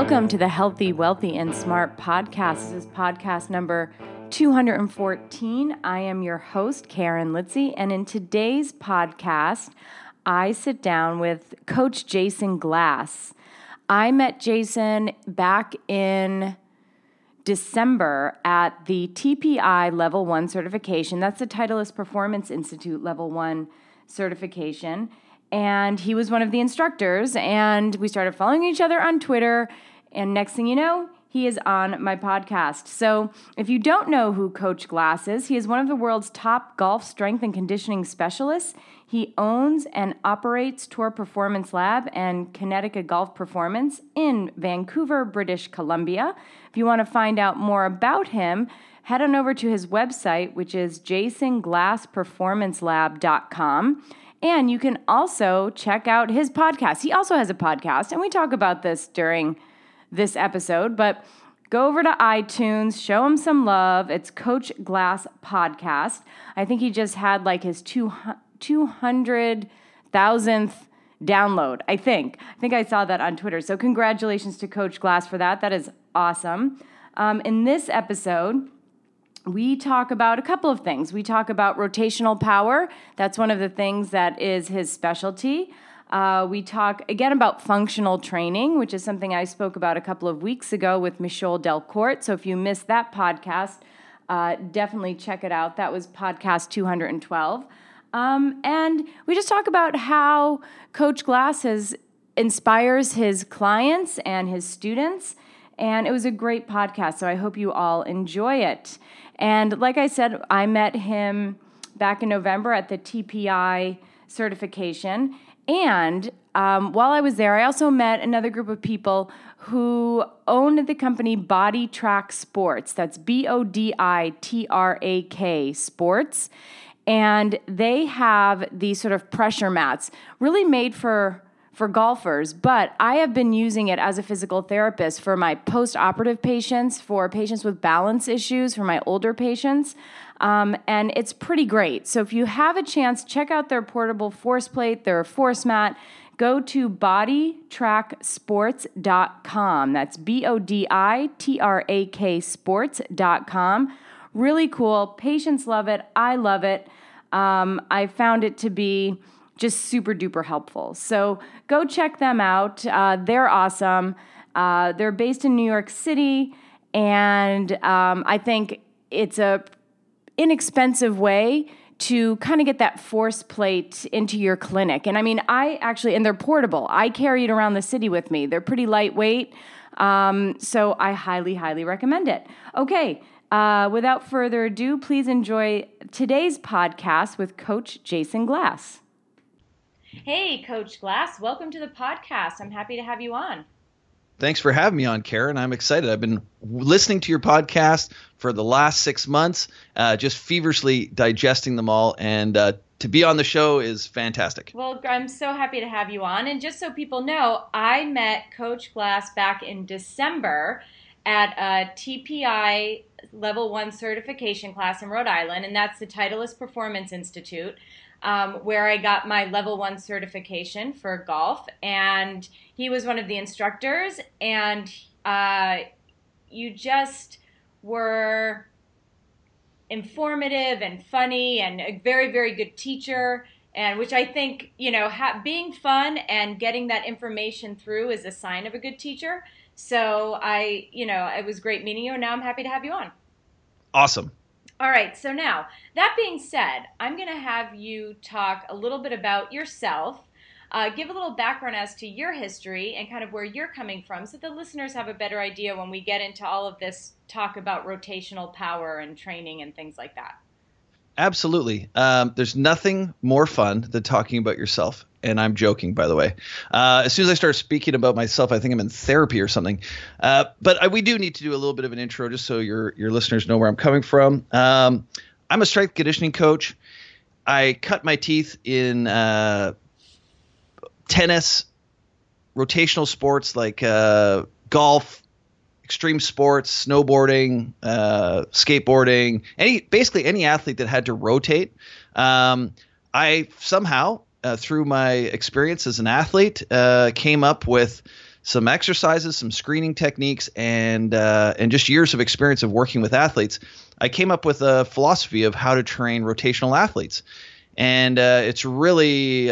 Welcome to the Healthy, Wealthy, and Smart podcast. This is podcast number 214. I am your host, Karen Litzy, and in today's podcast, I sit down with Coach Jason Glass. I met Jason back in December at the TPI Level 1 certification. That's the Titleist Performance Institute Level 1 certification. And he was one of the instructors, and we started following each other on Twitter, and next thing you know, he is on my podcast. So if you don't know who Coach Glass is, he is one of the world's top golf strength and conditioning specialists. He owns and operates Tour Performance Lab and Connecticut Golf Performance in Vancouver, British Columbia. If you want to find out more about him, head on over to his website, which is jasonglassperformancelab.com. And you can also check out his podcast. He also has a podcast, and we talk about this during this episode, but go over to iTunes, show him some love. It's Coach Glass Podcast. I think he just had like his 200,000th download, I think. I think I saw that on Twitter. So congratulations to Coach Glass for that. That is awesome. In this episode, we talk about a couple of things. We talk about rotational power. That's one of the things that is his specialty. We talk, again, about functional training, which is something I spoke about a couple of weeks ago with Michelle Delcourt. So if you missed that podcast, definitely check it out. That was podcast 212. And we just talk about how Coach Glass inspires his clients and his students. And it was a great podcast, so I hope you all enjoy it. And like I said, I met him back in November at the TPI certification. And while I was there, I also met another group of people who owned the company BodiTrak Sports. That's BodiTrak Sports. And they have these sort of pressure mats, really made for golfers, but I have been using it as a physical therapist for my post-operative patients, for patients with balance issues, for my older patients, and it's pretty great. So if you have a chance, check out their portable force plate, their force mat. Go to bodytracksports.com. That's BodiTrak sports.com. Really cool. Patients love it. I love it. I found it to be just super duper helpful. So go check them out. They're awesome. They're based in New York City, and I think it's a inexpensive way to kind of get that force plate into your clinic. And I mean, and they're portable. I carry it around the city with me. They're pretty lightweight, so I highly, highly recommend it. Okay, without further ado, please enjoy today's podcast with Coach Jason Glass. Hey, Coach Glass, welcome to the podcast. I'm happy to have you on. Thanks for having me on, Karen. I'm excited. I've been listening to your podcast for the last 6 months, just feverishly digesting them all. And to be on the show is fantastic. Well, I'm so happy to have you on. And just so people know, I met Coach Glass back in December at a TPI Level 1 certification class in Rhode Island, and that's the Titleist Performance Institute. Where I got my level 1 certification for golf, and he was one of the instructors, and you just were informative and funny and a very, very good teacher, and which I think, you know, being fun and getting that information through is a sign of a good teacher. So it was great meeting you, and now I'm happy to have you on. Awesome. All right, so now, that being said, I'm going to have you talk a little bit about yourself, give a little background as to your history and kind of where you're coming from so the listeners have a better idea when we get into all of this talk about rotational power and training and things like that. Absolutely. There's nothing more fun than talking about yourself. And I'm joking, by the way. As soon as I start speaking about myself, I think I'm in therapy or something. But we do need to do a little bit of an intro just so your listeners know where I'm coming from. I'm a strength conditioning coach. I cut my teeth in tennis, rotational sports like golf, extreme sports, snowboarding, skateboarding, basically any athlete that had to rotate. I somehow, through my experience as an athlete, came up with some exercises, some screening techniques, and just years of experience of working with athletes, I came up with a philosophy of how to train rotational athletes. And it's really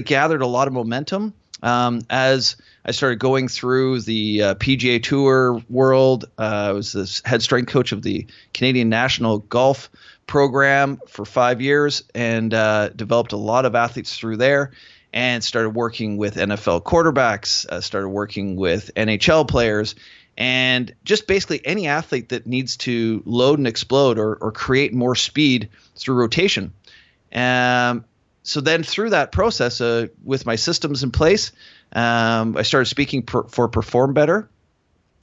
gathered a lot of momentum as I started going through the PGA Tour world. I was the head strength coach of the Canadian National Golf Program for 5 years, and developed a lot of athletes through there, and started working with NFL quarterbacks, started working with NHL players, and just basically any athlete that needs to load and explode or create more speed through rotation. So then through that process, with my systems in place, I started speaking for Perform Better,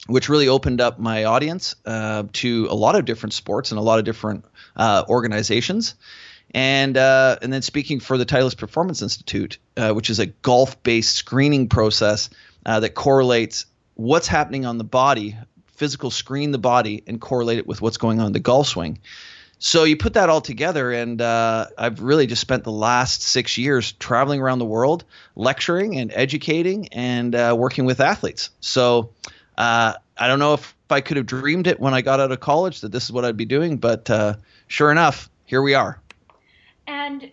which really opened up my audience to a lot of different sports and a lot of different organizations. And then speaking for the Titleist Performance Institute, which is a golf-based screening process that correlates what's happening on the body, physical screen the body, and correlate it with what's going on in the golf swing. So you put that all together, and I've really just spent the last 6 years traveling around the world, lecturing and educating and working with athletes. So I don't know if I could have dreamed it when I got out of college that this is what I'd be doing, but sure enough, here we are. And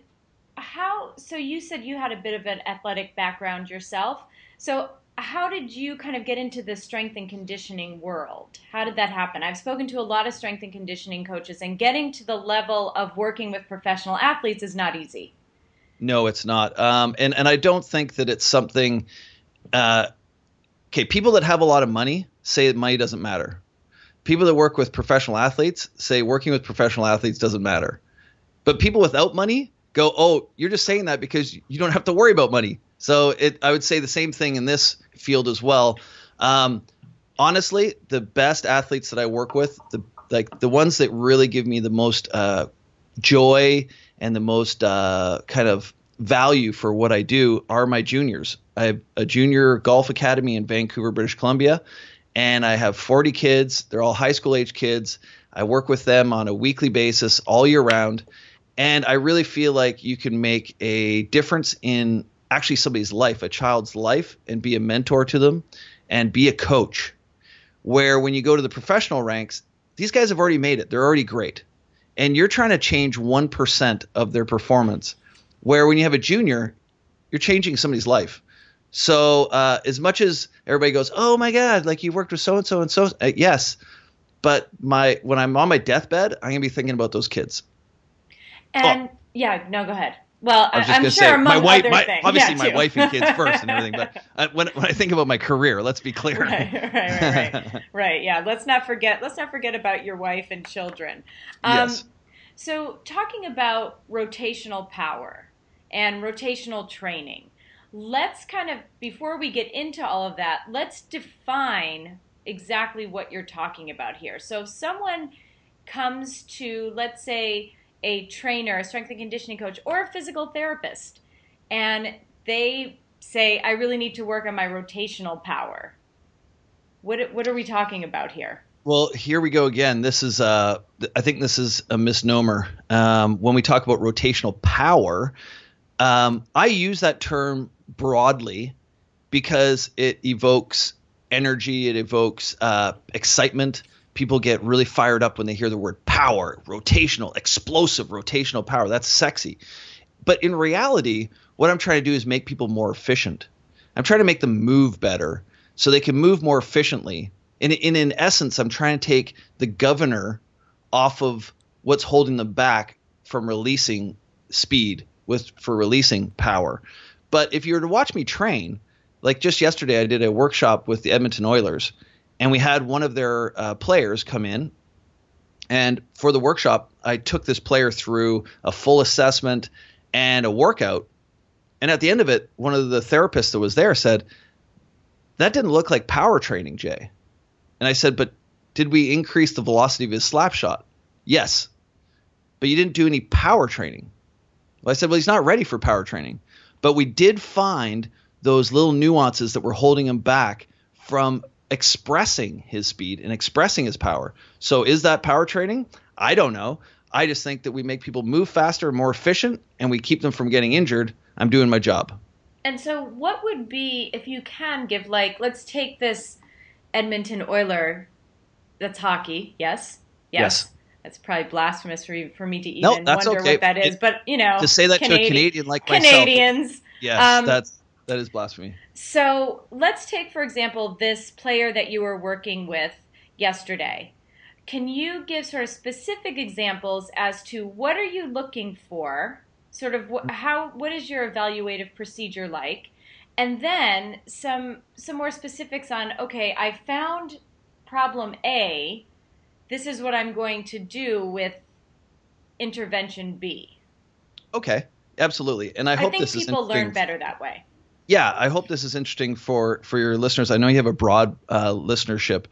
so you said you had a bit of an athletic background yourself. So how did you kind of get into the strength and conditioning world? How did that happen? I've spoken to a lot of strength and conditioning coaches, and getting to the level of working with professional athletes is not easy. No, it's not. And I don't think that it's something people that have a lot of money say that money doesn't matter. People that work with professional athletes say working with professional athletes doesn't matter. But people without money go, oh, you're just saying that because you don't have to worry about money. So I would say the same thing in this field as well. Honestly, the best athletes that I work with, the ones that really give me the most joy and the most kind of value for what I do are my juniors. I have a junior golf academy in Vancouver, British Columbia, and I have 40 kids. They're all high school age kids. I work with them on a weekly basis all year round. And I really feel like you can make a difference in actually somebody's life, a child's life, and be a mentor to them and be a coach. Where when you go to the professional ranks, these guys have already made it. They're already great. And you're trying to change 1% of their performance. Where when you have a junior, you're changing somebody's life. So as much as everybody goes, oh my God, like you worked with so-and-so and so, yes. But when I'm on my deathbed, I'm going to be thinking about those kids. And go ahead. Well, I'm sure say, among my wife, other things. Obviously, my wife and kids first and everything. But when I think about my career, let's be clear. Right. Right. Yeah. Let's not forget about your wife and children. Yes. So talking about rotational power and rotational training, let's kind of, before we get into all of that, let's define exactly what you're talking about here. So if someone comes to, let's say, a trainer, a strength and conditioning coach, or a physical therapist, and they say, I really need to work on my rotational power, what are we talking about here? Well, here we go again. This is I think this is a misnomer. When we talk about rotational power, I use that term broadly because it evokes energy, it evokes excitement. People get really fired up when they hear the word power, rotational, explosive rotational power. That's sexy. But in reality, what I'm trying to do is make people more efficient. I'm trying to make them move better so they can move more efficiently. And in essence, I'm trying to take the governor off of what's holding them back from releasing speed for releasing power. But if you were to watch me train, like just yesterday I did a workshop with the Edmonton Oilers, and we had one of their players come in, and for the workshop, I took this player through a full assessment and a workout. And at the end of it, one of the therapists that was there said, that didn't look like power training, Jay. And I said, but did we increase the velocity of his slap shot? Yes, but you didn't do any power training. Well, I said, well, he's not ready for power training, but we did find those little nuances that were holding him back from expressing his speed and expressing his power. So is that power training? I don't know. I just think that we make people move faster, more efficient, and we keep them from getting injured. I'm doing my job. And so what would be, if you can give, like, let's take this Edmonton Oiler, that's hockey, yes. That's probably blasphemous for me to even wonder what that is. But, you know. To say that to a Canadian like Canadians, myself. Yes, that is blasphemy. So let's take, for example, this player that you were working with yesterday. Can you give sort of specific examples as to what are you looking for? Sort of what is your evaluative procedure like? And then some more specifics on, okay, I found problem A. This is what I'm going to do with intervention B. Okay, absolutely. And I hope this is interesting. I think people learn better that way. Yeah, I hope this is interesting for your listeners. I know you have a broad listenership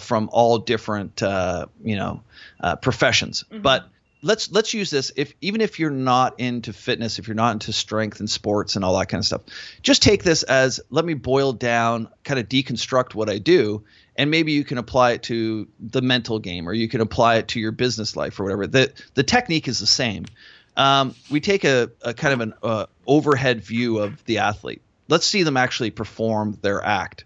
from all different professions, mm-hmm. but let's use this. Even if you're not into fitness, if you're not into strength and sports and all that kind of stuff, just take this as, let me boil down, kind of deconstruct what I do, and maybe you can apply it to the mental game, or you can apply it to your business life or whatever. The technique is the same. We take a kind of an overhead view of the athlete. Let's see them actually perform their act.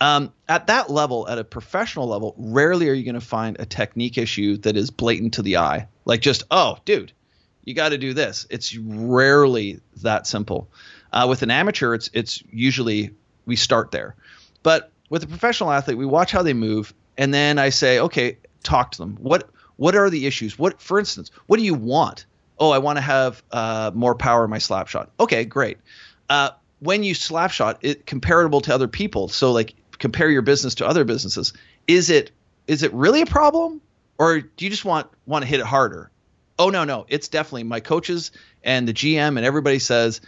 At that level, at a professional level, rarely are you going to find a technique issue that is blatant to the eye. Like just, oh, dude, you got to do this. It's rarely that simple. With an amateur, it's usually we start there. But with a professional athlete, we watch how they move, and then I say, okay, talk to them. What are the issues? For instance, what do you want? Oh, I want to have more power in my slap shot. Okay, great. When you slap shot, it comparable to other people. So like compare your business to other businesses. Is it really a problem? Or do you just want to hit it harder? Oh, no. It's definitely, my coaches and the GM and everybody says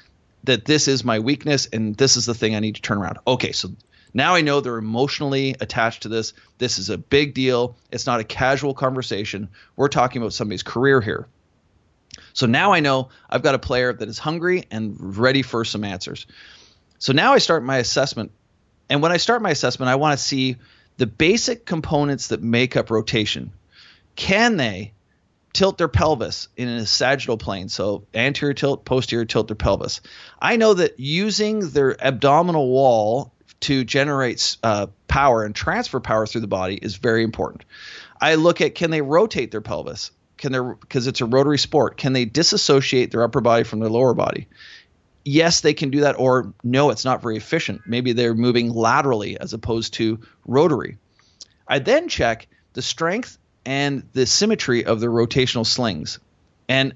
that this is my weakness and this is the thing I need to turn around. Okay, so now I know they're emotionally attached to this. This is a big deal. It's not a casual conversation. We're talking about somebody's career here. So now I know I've got a player that is hungry and ready for some answers. So now I start my assessment. And when I start my assessment, I want to see the basic components that make up rotation. Can they tilt their pelvis in a sagittal plane? So anterior tilt, posterior tilt their pelvis. I know that using their abdominal wall to generate power and transfer power through the body is very important. I look at, can they rotate their pelvis? Because it's a rotary sport, can they disassociate their upper body from their lower body? Yes, they can do that, or no, it's not very efficient. Maybe they're moving laterally as opposed to rotary. I then check the strength and the symmetry of the rotational slings. And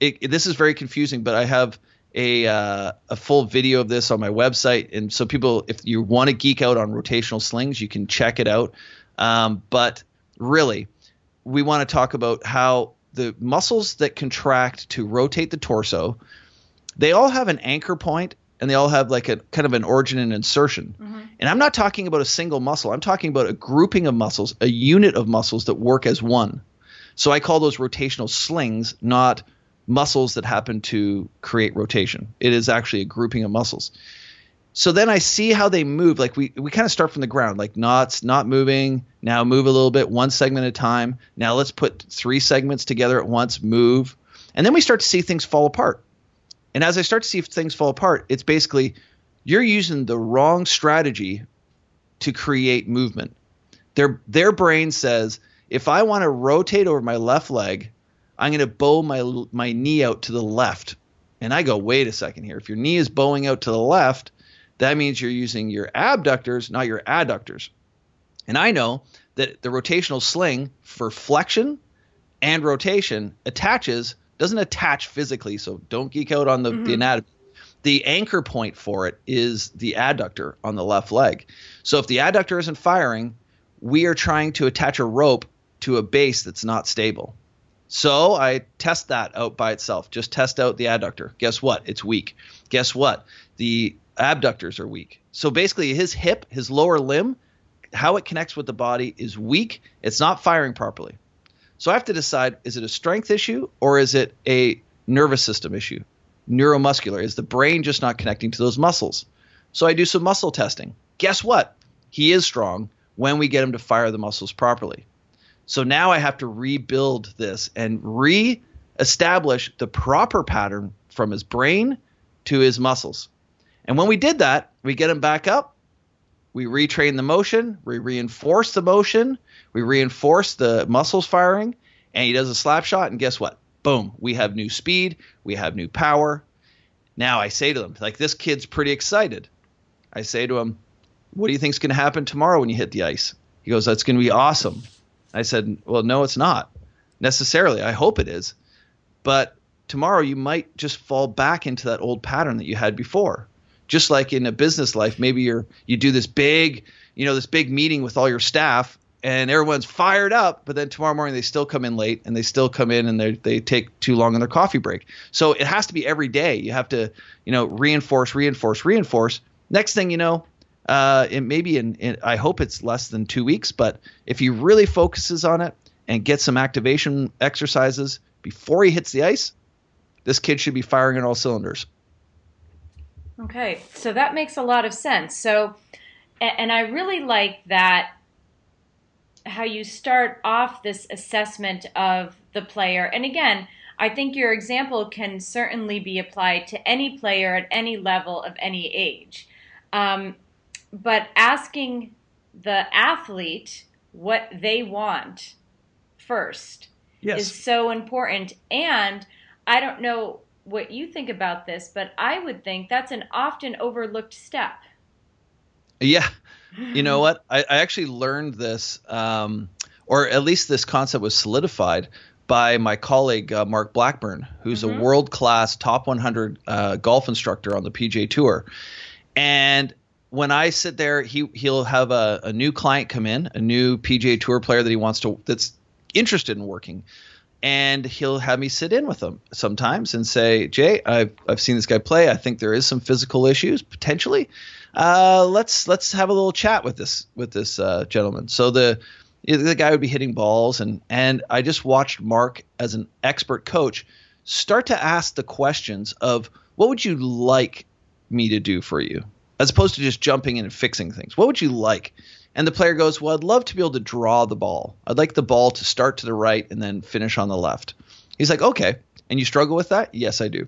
this is very confusing, but I have a full video of this on my website. And so people, if you want to geek out on rotational slings, you can check it out. But really, we want to talk about how the muscles that contract to rotate the torso, they all have an anchor point and they all have like a kind of an origin and insertion. Mm-hmm. And I'm not talking about a single muscle. I'm talking about a grouping of muscles, a unit of muscles that work as one. So I call those rotational slings, not muscles that happen to create rotation. It is actually a grouping of muscles. So then I see how they move. Like we kind of start from the ground, like not moving. Now move a little bit, one segment at a time. Now let's put three segments together at once, move. And then we start to see things fall apart. And as I start to see things fall apart, it's basically you're using the wrong strategy to create movement. Their brain says, if I want to rotate over my left leg, I'm going to bow my knee out to the left. And I go, wait a second here. If your knee is bowing out to the left, that means you're using your abductors, not your adductors. And I know that the rotational sling for flexion and rotation doesn't attach physically, so don't geek out on the anatomy. The anchor point for it is the adductor on the left leg. So if the adductor isn't firing, we are trying to attach a rope to a base that's not stable. So I test that out by itself. Just test out the adductor. Guess what? It's weak. Guess what? The abductors are weak. So basically his hip, his lower limb, how it connects with the body is weak. It's not firing properly. So I have to decide, is it a strength issue or is it a nervous system issue? Neuromuscular. Is the brain just not connecting to those muscles? So I do some muscle testing. Guess what? He is strong when we get him to fire the muscles properly. So now I have to rebuild this and re-establish the proper pattern from his brain to his muscles. And when we did that, we get them back up. We retrain the motion. We reinforce the motion. We reinforce the muscles firing. And he does a slap shot. And guess what? Boom. We have new speed. We have new power. Now I say to them, like, this kid's pretty excited. I say to him, what do you think's going to happen tomorrow when you hit the ice? He goes, that's going to be awesome. I said, well, no, it's not necessarily. I hope it is. But tomorrow you might just fall back into that old pattern that you had before. Just like in a business life, maybe you do this big, this big meeting with all your staff and everyone's fired up, but then tomorrow morning they still come in late and they still come in and they take too long on their coffee break. So it has to be every day. You have to, reinforce, reinforce, reinforce. Next thing you know, it may be I hope it's less than 2 weeks, but if he really focuses on it and gets some activation exercises before he hits the ice, this kid should be firing on all cylinders. Okay, so that makes a lot of sense. So, and I really like that how you start off this assessment of the player. And again, I think your example can certainly be applied to any player at any level of any age. But asking the athlete what they want first is so important. And I don't know what you think about this, but I would think that's an often overlooked step. Yeah. You know what? I actually learned this, or at least this concept was solidified by my colleague, Mark Blackburn, who's a world-class top 100 golf instructor on the PGA Tour. And when I sit there, he'll have a new client come in, a new PGA Tour player that he wants to, that's interested in working. And he'll have me sit in with him sometimes and say, Jay, I've seen this guy play. I think there is some physical issues potentially. Let's have a little chat with this gentleman. So the guy would be hitting balls, and I just watched Mark as an expert coach start to ask the questions of, what would you like me to do for you? As opposed to just jumping in and fixing things. What would you like? And the player goes, well, I'd love to be able to draw the ball. I'd like the ball to start to the right and then finish on the left. He's like, okay. And you struggle with that? Yes, I do.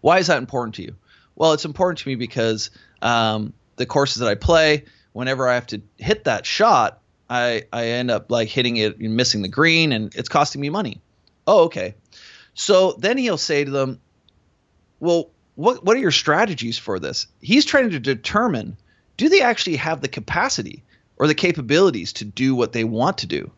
Why is that important to you? Well, it's important to me because the courses that I play, whenever I have to hit that shot, I end up like hitting it and missing the green, and it's costing me money. Oh, okay. So then he'll say to them, well, what are your strategies for this? He's trying to determine, do they actually have the capacity or the capabilities to do what they want to do?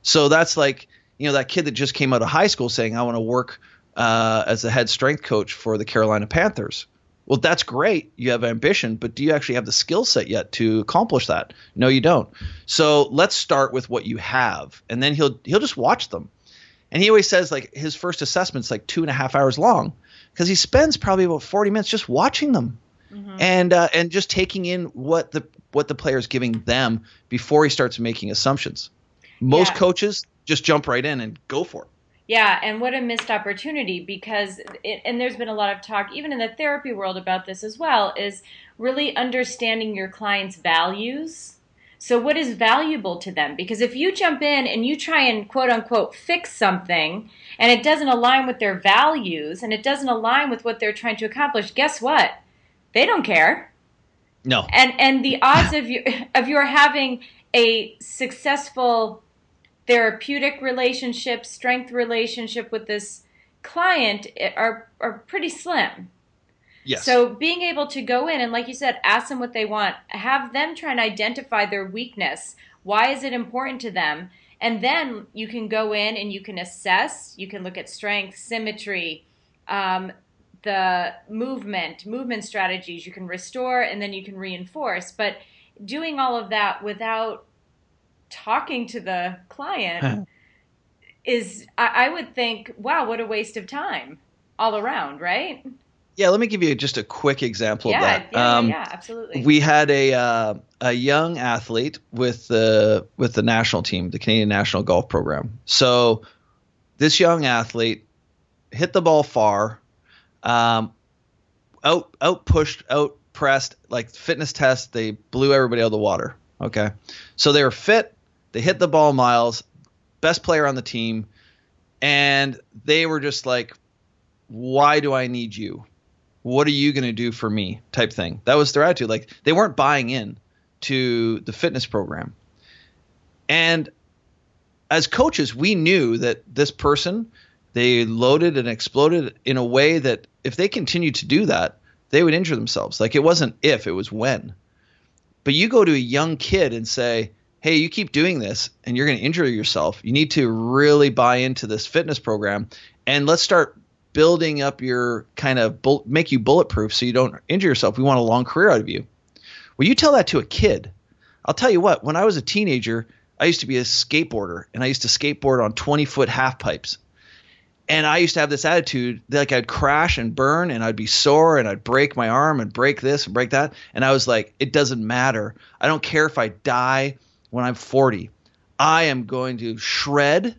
So that's like, that kid that just came out of high school saying, I want to work as the head strength coach for the Carolina Panthers. Well, that's great. You have ambition, but do you actually have the skill set yet to accomplish that? No, you don't. So let's start with what you have. And then he'll just watch them. And he always says, like, his first assessment's like 2.5 hours long because he spends probably about 40 minutes just watching them. Mm-hmm. And just taking in what the player is giving them before he starts making assumptions. Most coaches just jump right in and go for it. Yeah, and what a missed opportunity because and there's been a lot of talk even in the therapy world about this as well, is really understanding your client's values. So what is valuable to them? Because if you jump in and you try and quote unquote fix something and it doesn't align with their values and it doesn't align with what they're trying to accomplish, guess what? They don't care. No. And the odds of your having a successful therapeutic relationship, strength relationship with this client are pretty slim. Yes. So being able to go in and, like you said, ask them what they want, have them try and identify their weakness. Why is it important to them? And then you can go in and you can assess, you can look at strength, symmetry, the movement strategies, you can restore and then you can reinforce. But doing all of that without talking to the client is, I would think, wow, what a waste of time all around, right? Yeah, let me give you just a quick example of that. Yeah, absolutely. We had a young athlete with the national team, the Canadian National Golf Program. So this young athlete hit the ball far, out pushed, out pressed, like fitness test. They blew everybody out of the water. Okay. So they were fit. They hit the ball miles, best player on the team. And they were just like, why do I need you? what are you going to do for me type thing. That was their attitude. Like, they weren't buying in to the fitness program. And as coaches, we knew that this person, they loaded and exploded in a way that if they continued to do that, they would injure themselves. Like, it wasn't if, it was when. But you go to a young kid and say, hey, you keep doing this and you're going to injure yourself. You need to really buy into this fitness program, and let's start building up your kind of make you bulletproof so you don't injure yourself. We want a long career out of you. Well, you tell that to a kid. I'll tell you what, when I was a teenager, I used to be a skateboarder, and I used to skateboard on 20-foot half pipes. And I used to have this attitude that, like, I'd crash and burn and I'd be sore and I'd break my arm and break this and break that. And I was like, it doesn't matter. I don't care if I die when I'm 40. I am going to shred,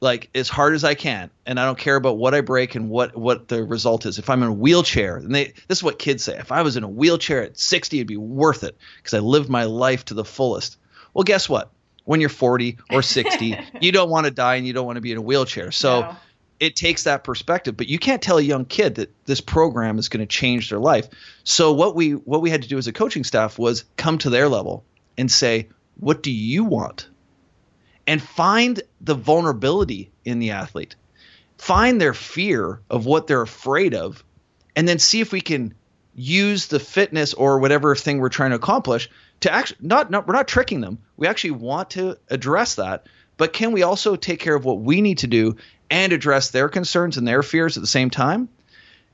like, as hard as I can. And I don't care about what I break and what the result is. If I'm in a wheelchair, and this is what kids say. If I was in a wheelchair at 60, it'd be worth it because I lived my life to the fullest. Well, guess what? When you're 40 or 60, you don't want to die and you don't want to be in a wheelchair. So no. It takes that perspective, but you can't tell a young kid that this program is going to change their life. So what we had to do as a coaching staff was come to their level and say, what do you want? And find the vulnerability in the athlete. Find their fear of what they're afraid of, and then see if we can use the fitness or whatever thing we're trying to accomplish to actually we're not tricking them. We actually want to address that, but can we also take care of what we need to do and address their concerns and their fears at the same time?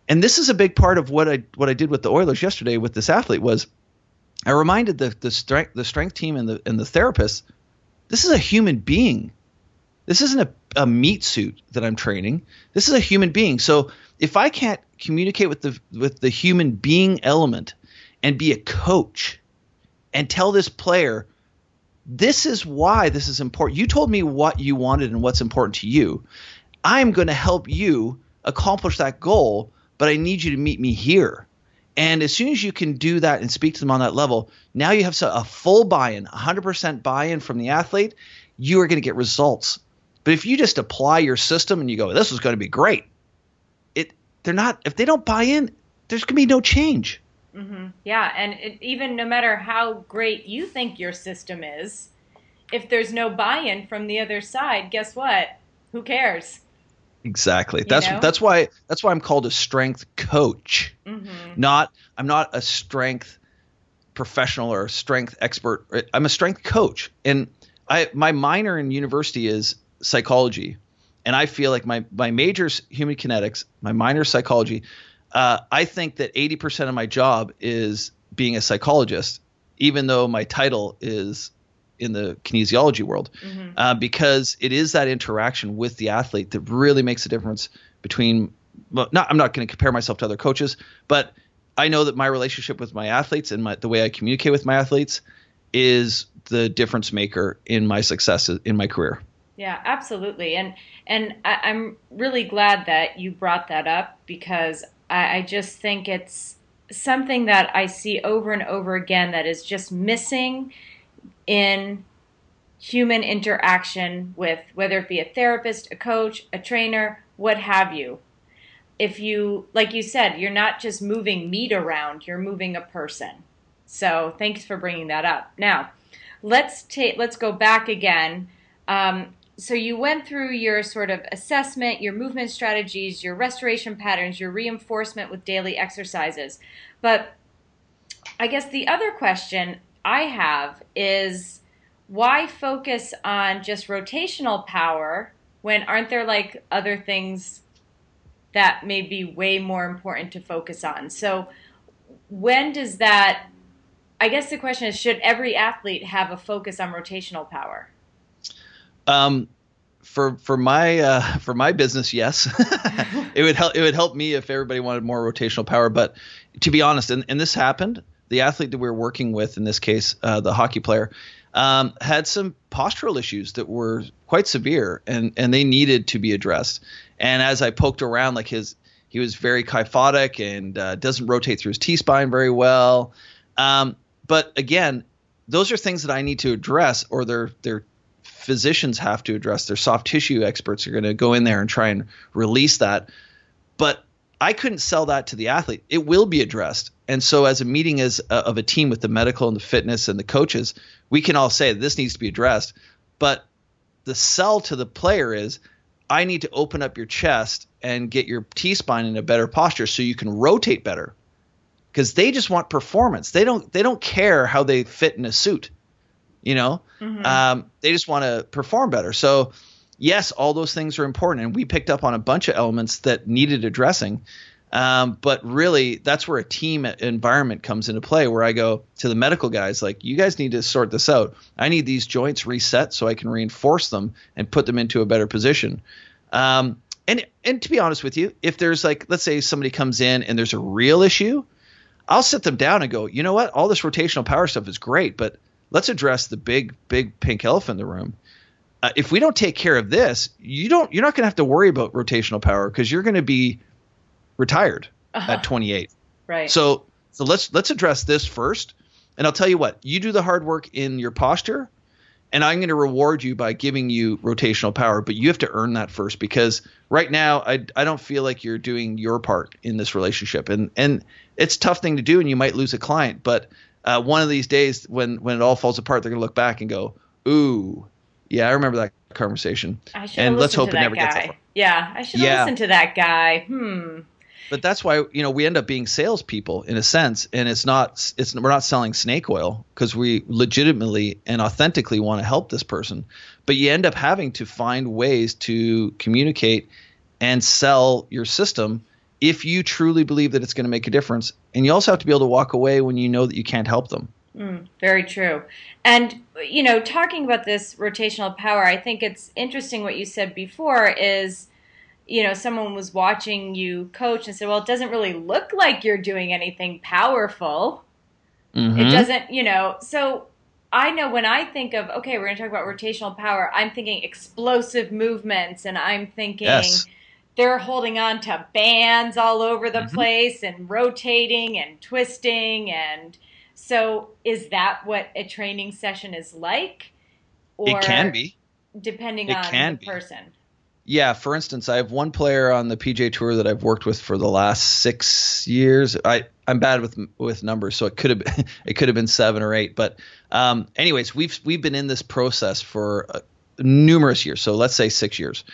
And this is a big part of what I did with the Oilers yesterday with this athlete was I reminded the strength team and the therapists, this is a human being. This isn't a meat suit that I'm training. This is a human being. So if I can't communicate with the human being element and be a coach and tell this player, this is why this is important. You told me what you wanted and what's important to you. I'm going to help you accomplish that goal, but I need you to meet me here. And as soon as you can do that and speak to them on that level, now you have a full buy-in, 100% buy-in from the athlete. You are going to get results. But if you just apply your system and you go, this is going to be great, if they don't buy in, there's going to be no change. Mm-hmm. Yeah, and even no matter how great you think your system is, if there's no buy-in from the other side, guess what? Who cares? Exactly. That's why I'm called a strength coach. Mm-hmm. I'm not a strength professional or a strength expert. I'm a strength coach, and my minor in university is psychology, and I feel like my major's human kinetics, my minor psychology. I think that 80% of my job is being a psychologist, even though my title is in the kinesiology world, mm-hmm. Because it is that interaction with the athlete that really makes a difference between I'm not going to compare myself to other coaches, but I know that my relationship with my athletes and the way I communicate with my athletes is the difference maker in my success in my career. Yeah, absolutely. And I'm really glad that you brought that up, because I just think it's something that I see over and over again that is just missing in human interaction with, whether it be a therapist, a coach, a trainer, what have you. If you, like you said, you're not just moving meat around, you're moving a person. So thanks for bringing that up. Now, let's go back again. So you went through your sort of assessment, your movement strategies, your restoration patterns, your reinforcement with daily exercises. But I guess the other question I have is, why focus on just rotational power when aren't there like other things that may be way more important to focus on? So when does that, I guess the question is, should every athlete have a focus on rotational power? For my business, yes. It would help me if everybody wanted more rotational power. But to be honest, and this happened, the athlete that we were working with in this case, the hockey player, had some postural issues that were quite severe, and they needed to be addressed. And as I poked around, like he was very kyphotic and doesn't rotate through his T-spine very well. But again, those are things that I need to address, or they're physicians have to address. Their soft tissue experts are going to go in there and try and release that. But I couldn't sell that to the athlete. It will be addressed. And so as a meeting of a team with the medical and the fitness and the coaches, we can all say this needs to be addressed. But the sell to the player is, I need to open up your chest and get your T-spine in a better posture so you can rotate better, because they just want performance. They don't care how they fit in a suit, you know. Mm-hmm. They just want to perform better. So yes, all those things are important, and we picked up on a bunch of elements that needed addressing. But really, that's where a team environment comes into play, where I go to the medical guys like, you guys need to sort this out. I need these joints reset so I can reinforce them and put them into a better position. And to be honest with you, if there's like, let's say somebody comes in and there's a real issue, I'll sit them down and go, you know what? All this rotational power stuff is great, but let's address the big pink elephant in the room. If we don't take care of this, you're not going to have to worry about rotational power, because you're going to be retired at 28. Right. So let's address this first. And I'll tell you what, you do the hard work in your posture, and I'm going to reward you by giving you rotational power, but you have to earn that first, because right now I don't feel like you're doing your part in this relationship. And it's a tough thing to do, and you might lose a client, but one of these days when it all falls apart, they're going to look back and go, ooh, yeah, I remember that conversation. And let's hope it never gets that far. Yeah, I should have listened to that guy. But that's why, you know, we end up being salespeople in a sense, and we're not selling snake oil, because we legitimately and authentically want to help this person. But you end up having to find ways to communicate and sell your system if you truly believe that it's going to make a difference. And you also have to be able to walk away when you know that you can't help them. Very true. And, you know, talking about this rotational power, I think it's interesting what you said before is, you know, someone was watching you coach and said, well, it doesn't really look like you're doing anything powerful. Mm-hmm. It doesn't, you know. So I know when I think of, okay, we're going to talk about rotational power, I'm thinking explosive movements, and I'm thinking they're holding on to bands all over the place and rotating and twisting. And so is that what a training session is like? Or it can be. Depending on the person. Yeah, for instance, I have one player on the PGA Tour that I've worked with for the last 6 years. I'm bad with numbers, so it could have been 7 or 8. But anyways, we've been in this process for numerous years. So let's say 6 years.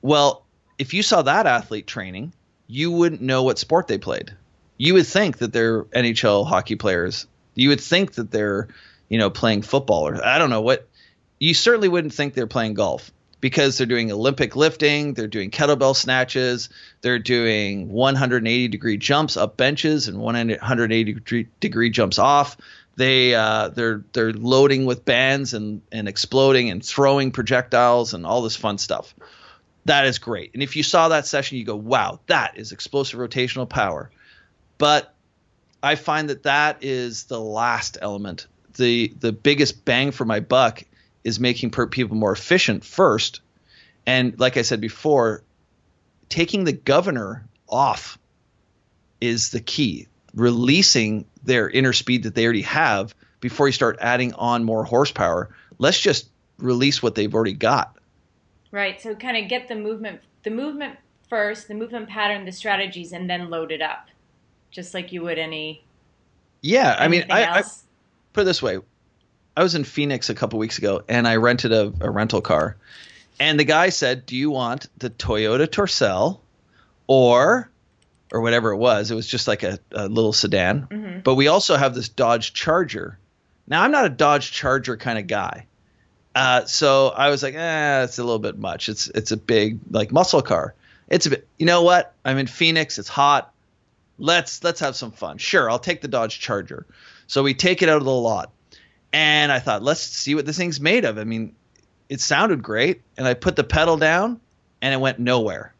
Well, if you saw that athlete training, you wouldn't know what sport they played. You would think that they're NHL hockey players. You would think that they're, you know, playing football, or I don't know what. You certainly wouldn't think they're playing golf, because they're doing Olympic lifting, they're doing kettlebell snatches, they're doing 180-degree jumps up benches and 180-degree jumps off. They're loading with bands and exploding and throwing projectiles and all this fun stuff. That is great. And if you saw that session, you go, wow, that is explosive rotational power. But I find that is the last element. The biggest bang for my buck is making people more efficient first. And like I said before, taking the governor off is the key. Releasing their inner speed that they already have before you start adding on more horsepower. Let's just release what they've already got. Right. So kind of get the movement first, the movement pattern, the strategies, and then load it up, just like you would any. Yeah. I mean, I put it this way. I was in Phoenix a couple weeks ago, and I rented a rental car, and the guy said, do you want the Toyota Tercel or whatever it was? It was just like a little sedan, but we also have this Dodge Charger. Now, I'm not a Dodge Charger kind of guy. So I was like, it's a little bit much. It's a big like muscle car. It's a bit, you know what? I'm in Phoenix. It's hot. Let's have some fun. Sure. I'll take the Dodge Charger. So we take it out of the lot. And I thought, let's see what this thing's made of. I mean, it sounded great. And I put the pedal down, and it went nowhere.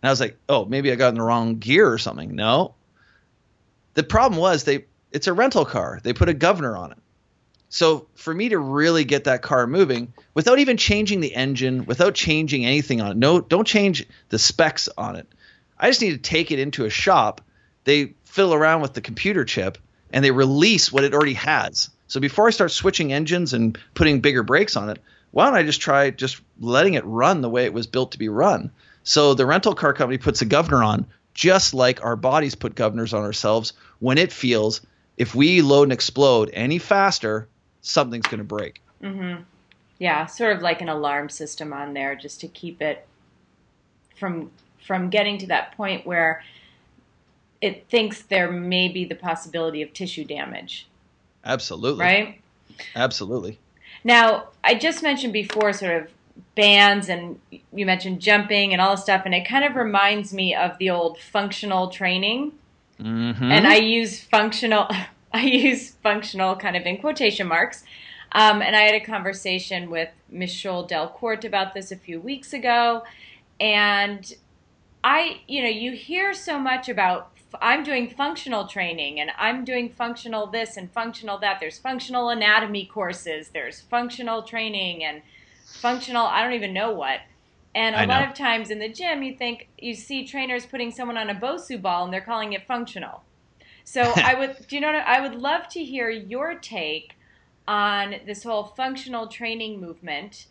And I was like, oh, maybe I got in the wrong gear or something. No. The problem was it's a rental car. They put a governor on it. So for me to really get that car moving, without even changing the engine, without changing anything on it, don't change the specs on it. I just need to take it into a shop. They fiddle around with the computer chip, and they release what it already has. So before I start switching engines and putting bigger brakes on it, why don't I just try letting it run the way it was built to be run? So the rental car company puts a governor on, just like our bodies put governors on ourselves when it feels if we load and explode any faster, something's going to break. Mm-hmm. Yeah, sort of like an alarm system on there just to keep it from getting to that point where it thinks there may be the possibility of tissue damage. Absolutely. Right? Absolutely. Now, I just mentioned before sort of bands, and you mentioned jumping and all this stuff, and it kind of reminds me of the old functional training. Mm-hmm. And I use functional kind of in quotation marks. And I had a conversation with Michelle Delcourt about this a few weeks ago. And you hear so much about I'm doing functional training and I'm doing functional this and functional that. There's functional anatomy courses. There's functional training and functional I don't even know what. And a lot of times in the gym, you see trainers putting someone on a BOSU ball and they're calling it functional. So I would love to hear your take on this whole functional training movement,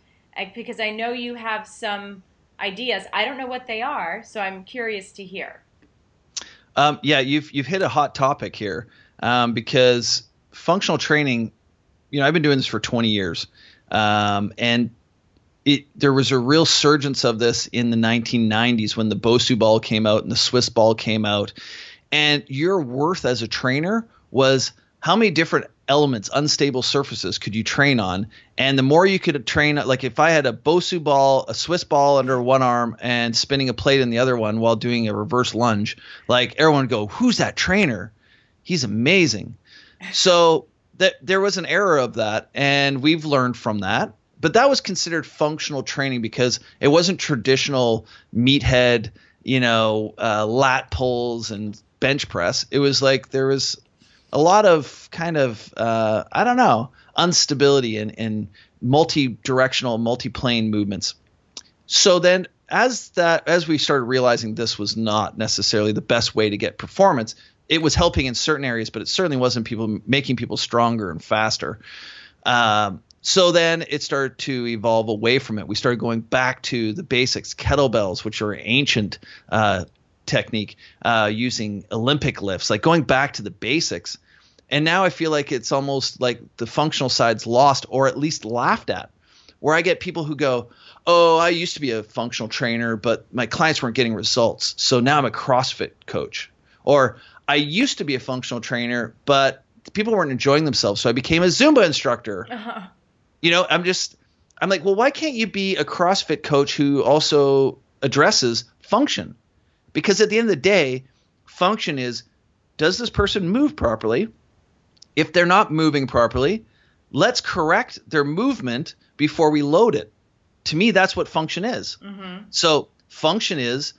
because I know you have some ideas. I don't know what they are, so I'm curious to hear. You've hit a hot topic here, because functional training, I've been doing this for 20 years, and there was a real surgence of this in the 1990s when the BOSU ball came out and the Swiss ball came out, and your worth as a trainer was how many different elements, unstable surfaces could you train on? And the more you could train, like if I had a BOSU ball, a Swiss ball under one arm and spinning a plate in the other one while doing a reverse lunge, like everyone would go, who's that trainer? He's amazing. So there was an era of that, and we've learned from that. But that was considered functional training because it wasn't traditional meathead, lat pulls and bench press. It was like there was a lot of kind of, instability in multi-directional, multi-plane movements. So then as we started realizing this was not necessarily the best way to get performance, it was helping in certain areas, but it certainly wasn't making people stronger and faster. So then it started to evolve away from it. We started going back to the basics, kettlebells, which are ancient technique, using Olympic lifts, like going back to the basics. And now I feel like it's almost like the functional side's lost, or at least laughed at, where I get people who go, oh, I used to be a functional trainer, but my clients weren't getting results, so now I'm a CrossFit coach. Or I used to be a functional trainer, but people weren't enjoying themselves, so I became a Zumba instructor. Uh-huh. I'm like, well, why can't you be a CrossFit coach who also addresses function? Because at the end of the day, function is, does this person move properly? If they're not moving properly, let's correct their movement before we load it. To me, that's what function is. Mm-hmm. So function is,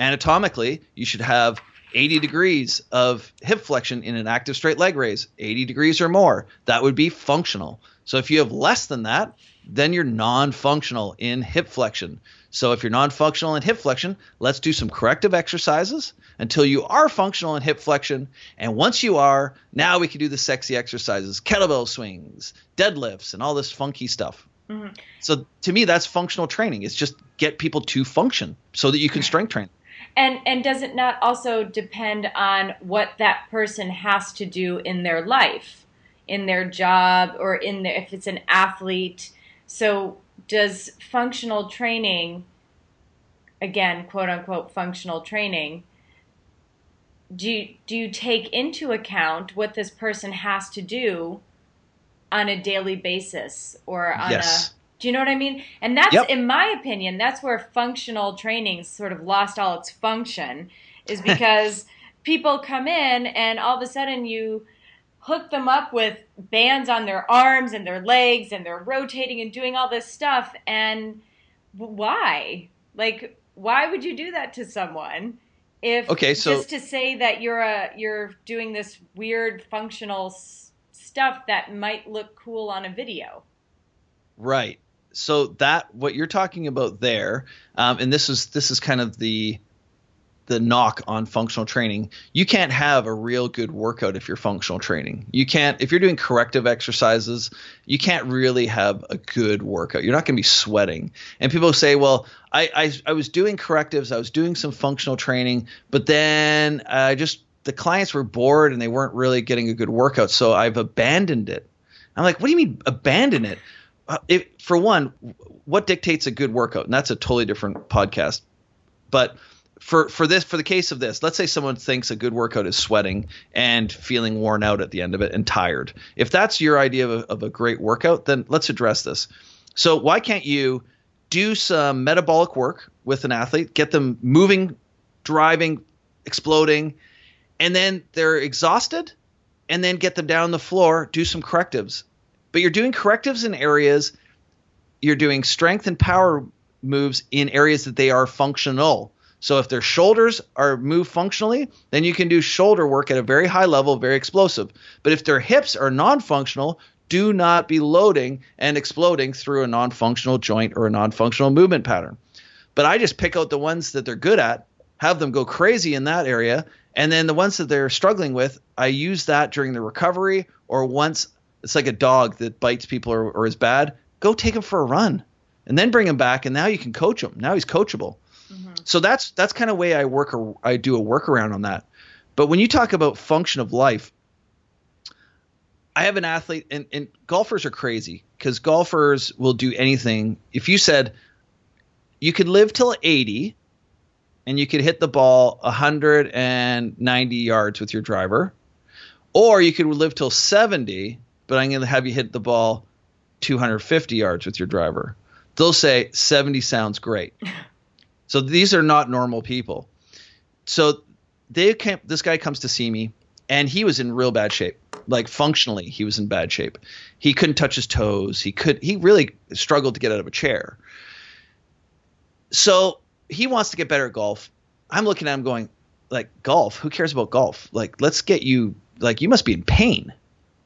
anatomically, you should have 80 degrees of hip flexion in an active straight leg raise, 80 degrees or more. That would be functional. So if you have less than that, then you're non-functional in hip flexion. So if you're non-functional in hip flexion, let's do some corrective exercises until you are functional in hip flexion. And once you are, now we can do the sexy exercises, kettlebell swings, deadlifts, and all this funky stuff. Mm-hmm. So to me, that's functional training. It's just get people to function so that you can strength train. And does it not also depend on what that person has to do in their life, in their job, or if it's an athlete? So does functional training, again, quote unquote functional training, do you take into account what this person has to do on a daily basis or on yes. Do you know what I mean? And that's, yep. In my opinion, that's where functional training sort of lost all its function, is because people come in and all of a sudden you hook them up with bands on their arms and their legs and they're rotating and doing all this stuff. And why? Like, why would you do that to someone just to say that you're doing this weird functional stuff that might look cool on a video? Right. So what you're talking about there, and this is kind of the the knock on functional training. You can't have a real good workout if you're functional training. You can't, if you're doing corrective exercises, you can't really have a good workout. You're not going to be sweating. And people say, well, I was doing correctives. I was doing some functional training, but then I just, the clients were bored and they weren't really getting a good workout. So I've abandoned it. I'm like, what do you mean abandon it? For one, what dictates a good workout? And that's a totally different podcast. But for the case of this, let's say someone thinks a good workout is sweating and feeling worn out at the end of it and tired. If that's your idea of a great workout, then let's address this. So why can't you do some metabolic work with an athlete, get them moving, driving, exploding, and then they're exhausted, and then get them down on the floor, do some correctives. But you're doing correctives in areas, you're doing strength and power moves in areas that they are functional. So if their shoulders are moved functionally, then you can do shoulder work at a very high level, very explosive. But if their hips are non-functional, do not be loading and exploding through a non-functional joint or a non-functional movement pattern. But I just pick out the ones that they're good at, have them go crazy in that area, and then the ones that they're struggling with, I use that during the recovery, or once it's like a dog that bites people or is bad, go take him for a run and then bring him back, and now you can coach him. Now he's coachable. Mm-hmm. So that's kind of way I work, or I do a workaround on that. But when you talk about function of life, I have an athlete, and golfers are crazy because golfers will do anything. If you said you could live till 80 and you could hit the ball 190 yards with your driver, or you could live till 70, but I'm going to have you hit the ball 250 yards with your driver, they'll say 70 sounds great. So these are not normal people. So they came, this guy comes to see me, and he was in real bad shape. Like functionally, he was in bad shape. He couldn't touch his toes. He really struggled to get out of a chair. So he wants to get better at golf. I'm looking at him going, like, golf? Who cares about golf? Like, let's get you, like, you must be in pain.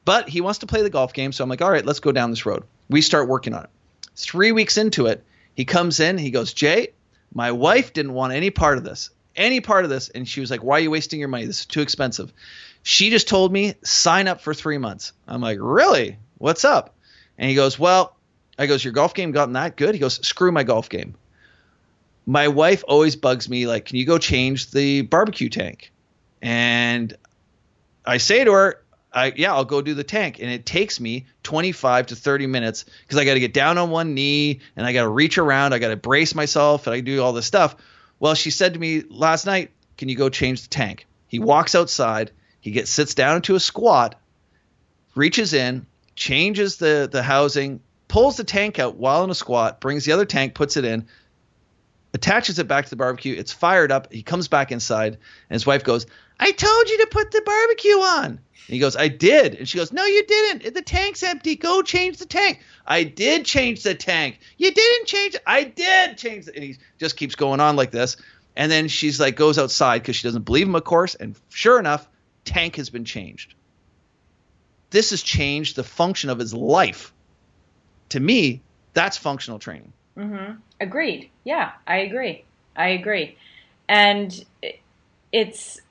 But he wants to play the golf game. So I'm like, all right, let's go down this road. We start working on it. 3 weeks into it, he comes in, he goes, Jay, my wife didn't want any part of this. And she was like, why are you wasting your money? This is too expensive. She just told me, sign up for 3 months. I'm like, really? What's up? And he goes, well, I goes, your golf game gotten that good? He goes, screw my golf game. My wife always bugs me, like, can you go change the barbecue tank? And I say to her, yeah, I'll go do the tank. And it takes me 25 to 30 minutes because I got to get down on one knee and I got to reach around. I got to brace myself and I do all this stuff. Well, she said to me last night, can you go change the tank? He walks outside. He sits down into a squat, reaches in, changes the housing, pulls the tank out while in a squat, brings the other tank, puts it in, attaches it back to the barbecue. It's fired up. He comes back inside and his wife goes, I told you to put the barbecue on. And he goes, I did. And she goes, no, you didn't. The tank's empty. Go change the tank. I did change the tank. You didn't change it. I did change it. And he just keeps going on like this. And then she's like, goes outside because she doesn't believe him, of course. And sure enough, tank has been changed. This has changed the function of his life. To me, that's functional training. Mm-hmm. Agreed. Yeah, I agree. And it's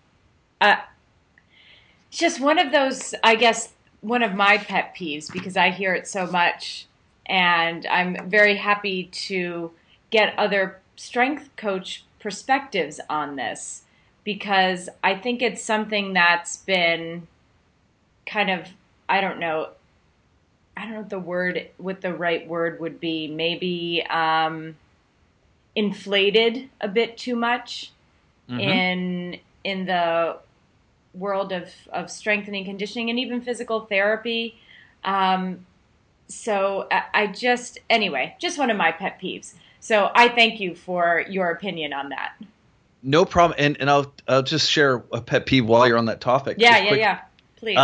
just one of those, I guess, one of my pet peeves, because I hear it so much, and I'm very happy to get other strength coach perspectives on this, because I think it's something that's been kind of, I don't know what the right word would be, maybe inflated a bit too much. Mm-hmm. in the world of strengthening, conditioning, and even physical therapy. So just one of my pet peeves. So I thank you for your opinion on that. No problem. And I'll just share a pet peeve while you're on that topic. Yeah. Please.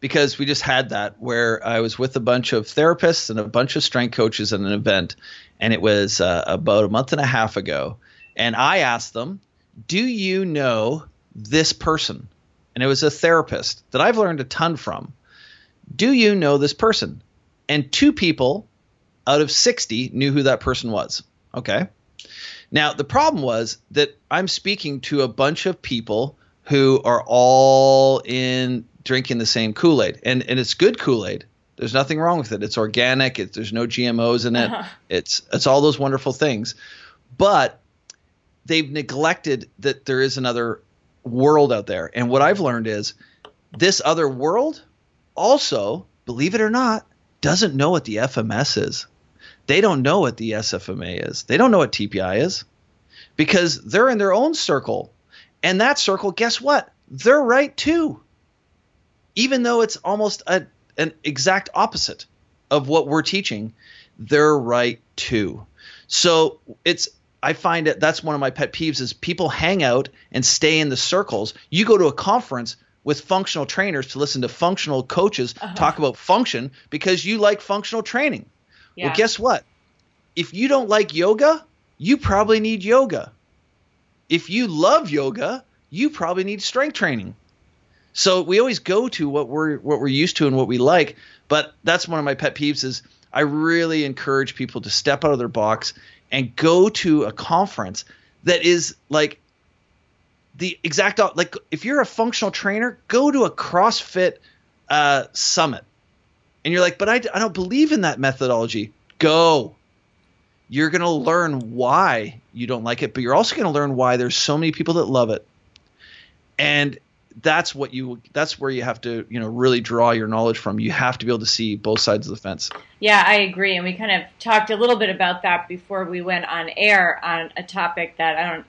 Because we just had that where I was with a bunch of therapists and a bunch of strength coaches at an event, and it was about a month and a half ago. And I asked them, do you know this person? And it was a therapist that I've learned a ton from. Do you know this person? And 2 people out of 60 knew who that person was. Okay. Now, the problem was that I'm speaking to a bunch of people who are all in drinking the same Kool-Aid. And it's good Kool-Aid. There's nothing wrong with it. It's organic. There's no GMOs in it. Uh-huh. It's all those wonderful things. But they've neglected that there is another world out there. And what I've learned is this other world also, believe it or not, doesn't know what the FMS is. They don't know what the SFMA is. They don't know what TPI is because they're in their own circle. And that circle, guess what? They're right too, even though it's almost an exact opposite of what we're teaching. They're right too. So I find that that's one of my pet peeves is people hang out and stay in the circles. You go to a conference with functional trainers to listen to functional coaches talk about function because you like functional training. Yeah. Well, guess what? If you don't like yoga, you probably need yoga. If you love yoga, you probably need strength training. So we always go to what we're used to and what we like. But that's one of my pet peeves is I really encourage people to step out of their box and go to a conference that is like the exact – like if you're a functional trainer, go to a CrossFit summit. And you're like, but I don't believe in that methodology. Go. You're going to learn why you don't like it, but you're also going to learn why there's so many people that love it. And that's where you have to, really draw your knowledge from. You have to be able to see both sides of the fence. Yeah, I agree. And we kind of talked a little bit about that before we went on air on a topic that I don't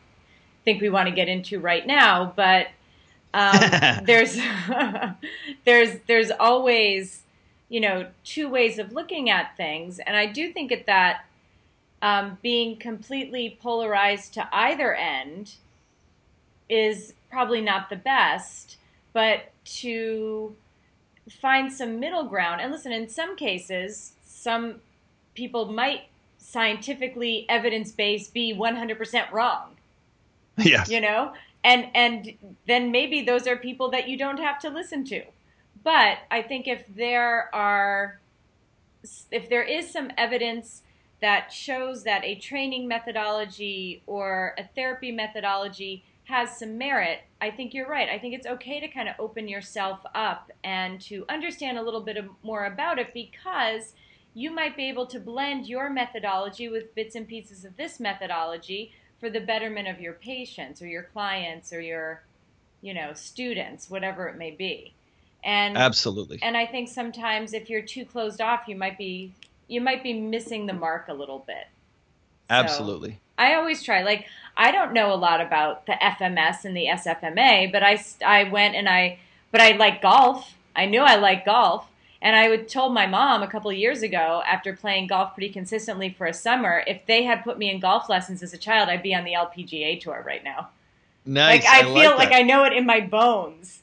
think we want to get into right now, but there's always, two ways of looking at things. And I do think that being completely polarized to either end is probably not the best, but to find some middle ground. And listen, in some cases, some people might scientifically, evidence-based be 100% wrong. Yes. And then maybe those are people that you don't have to listen to. But I think if there is some evidence that shows that a training methodology or a therapy methodology has some merit, I think you're right. I think it's okay to kind of open yourself up and to understand a little bit more about it, because you might be able to blend your methodology with bits and pieces of this methodology for the betterment of your patients or your clients or your, students, whatever it may be. And absolutely. And I think sometimes if you're too closed off, you might be missing the mark a little bit. Absolutely. So I always try. Like, I don't know a lot about the FMS and the SFMA, but I like golf. I knew I liked golf, and I would told my mom a couple of years ago after playing golf pretty consistently for a summer, if they had put me in golf lessons as a child, I'd be on the LPGA tour right now. Nice. Like, I feel like I know it in my bones.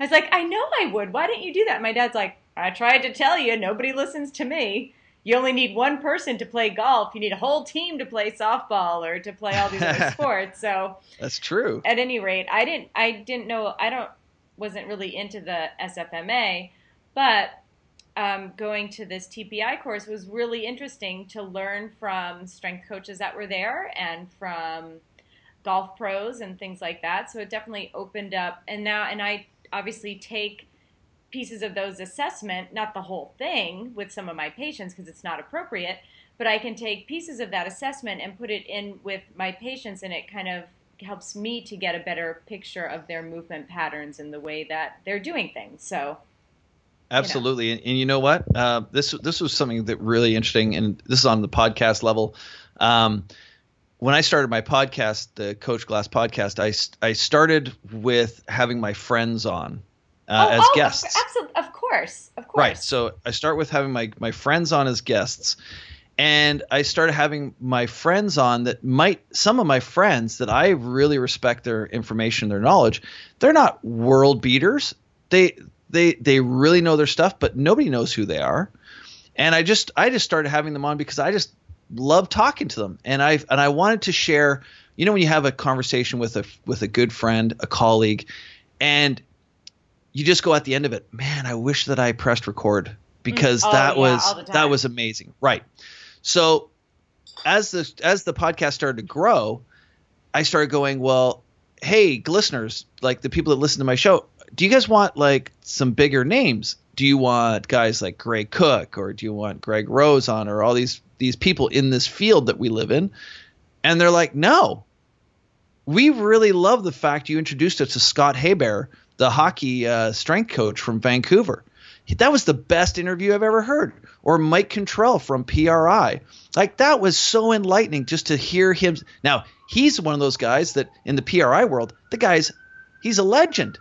I was like, I know I would. Why didn't you do that? My dad's like, I tried to tell you. Nobody listens to me. You only need one person to play golf. You need a whole team to play softball or to play all these other sports. So that's true. At any rate, I didn't know. I wasn't really into the SFMA, but going to this TPI course was really interesting to learn from strength coaches that were there and from golf pros and things like that. So it definitely opened up. And I obviously take pieces of those assessment, not the whole thing with some of my patients because it's not appropriate, but I can take pieces of that assessment and put it in with my patients, and it kind of helps me to get a better picture of their movement patterns and the way that they're doing things. So absolutely. And you know what? This was something that really interesting, and this is on the podcast level. When I started my podcast, the Coach Glass Podcast, I started with having my friends on as guests. Absolutely, of course. Right. So I start with having my friends on as guests, and I started having my friends on some of my friends that I really respect their information, their knowledge. They're not world beaters. They really know their stuff, but nobody knows who they are. And I just started having them on because I just love talking to them. And I wanted to share, when you have a conversation with a good friend, a colleague, and you just go at the end of it, man, I wish that I pressed record because that was amazing. Right. So as the podcast started to grow, I started going, well, hey, listeners, like the people that listen to my show, do you guys want like some bigger names? Do you want guys like Greg Cook, or do you want Greg Rose on, or all these people in this field that we live in? And they're like, no, we really love the fact you introduced us to Scott Haybear, the hockey strength coach from Vancouver. That was the best interview I've ever heard. Or Mike Cantrell from PRI. Like, that was so enlightening just to hear him. Now, he's one of those guys that in the PRI world, he's a legend.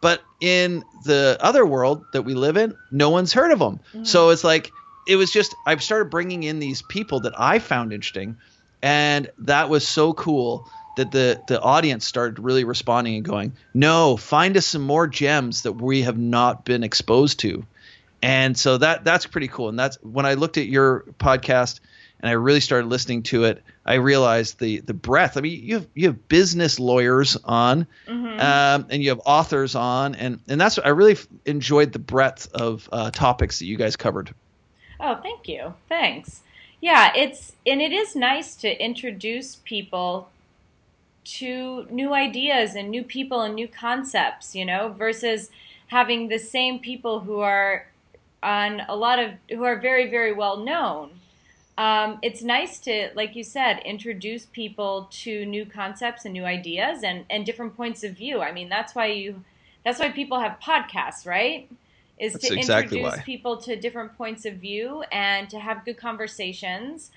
But in the other world that we live in, no one's heard of him. Mm. So it's like, it was just, I've started bringing in these people that I found interesting. And that was so cool that the audience started really responding and going, no, find us some more gems that we have not been exposed to. And so that's pretty cool. And that's when I looked at your podcast and I really started listening to it, I realized the breadth. I mean, you have business lawyers on, mm-hmm. And you have authors on, and that's what I really enjoyed, the breadth of topics that you guys covered. Oh, thank you. Thanks. Yeah, it is nice to introduce people to new ideas and new people and new concepts, versus having the same people who are on a lot of, who are very, very well known. It's nice to, like you said, introduce people to new concepts and new ideas and different points of view. I mean, that's why people have podcasts, right? Is that's to exactly introduce why. People to different points of view and to have good conversations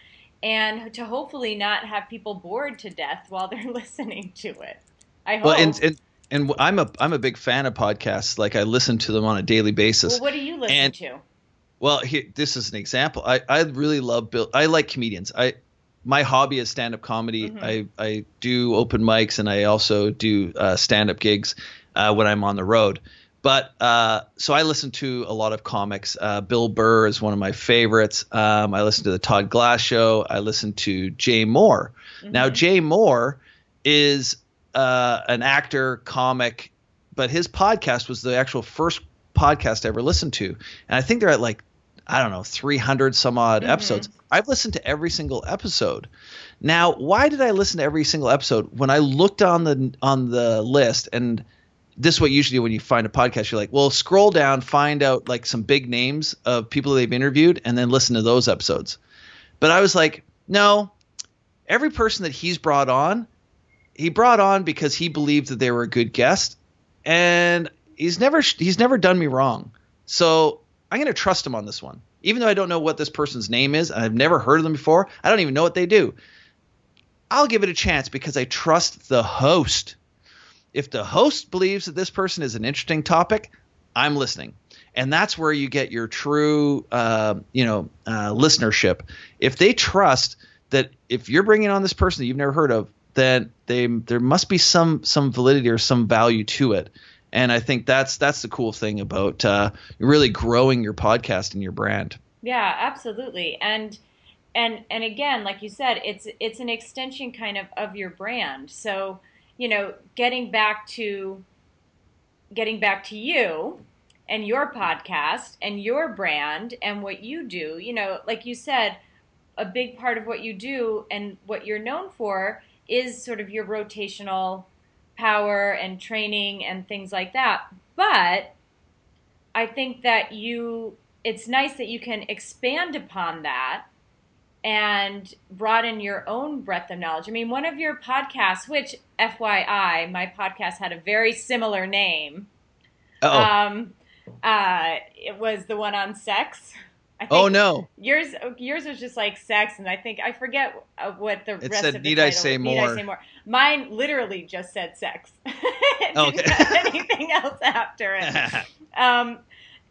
and to hopefully not have people bored to death while they're listening to it. I hope. Well, and I'm a big fan of podcasts. Like, I listen to them on a daily basis. Well, what do you listen to? Well, here, this is an example. I really love I like comedians. My hobby is stand-up comedy. Mm-hmm. I do open mics, and I also do stand-up gigs when I'm on the road. But so I listen to a lot of comics. Bill Burr is one of my favorites. I listen to the Todd Glass show. I listen to Jay Moore. Mm-hmm. Now, Jay Moore is an actor, comic, but his podcast was the actual first podcast I ever listened to. And I think they're at 300 some odd mm-hmm. episodes. I've listened to every single episode. Now, why did I listen to every single episode? When I looked on the list, and this is what you usually do when you find a podcast. You're like, well, scroll down, find out like some big names of people they've interviewed, and then listen to those episodes. But I was like, no, every person that he brought on because he believed that they were a good guest, and he's never done me wrong. So I'm going to trust him on this one, even though I don't know what this person's name is. I've never heard of them before. I don't even know what they do. I'll give it a chance because I trust the host. If the host believes that this person is an interesting topic, I'm listening. And that's where you get your true listenership. If they trust that if you're bringing on this person that you've never heard of, then there must be some validity or some value to it. And I think that's the cool thing about really growing your podcast and your brand. Yeah, absolutely. And again, like you said, it's an extension kind of your brand. So getting back to you and your podcast and your brand and what you do, like you said, a big part of what you do and what you're known for is sort of your rotational power and training and things like that. But I think that it's nice that you can expand upon that and broaden your own breadth of knowledge. I mean, one of your podcasts, which, FYI, my podcast had a very similar name. Uh-oh. It was the one on sex. I think. Oh, no. Yours was just like sex, and I think – I forget what the rest of the title was. It said, Need I Say More. Mine literally just said sex. It didn't have anything else after it.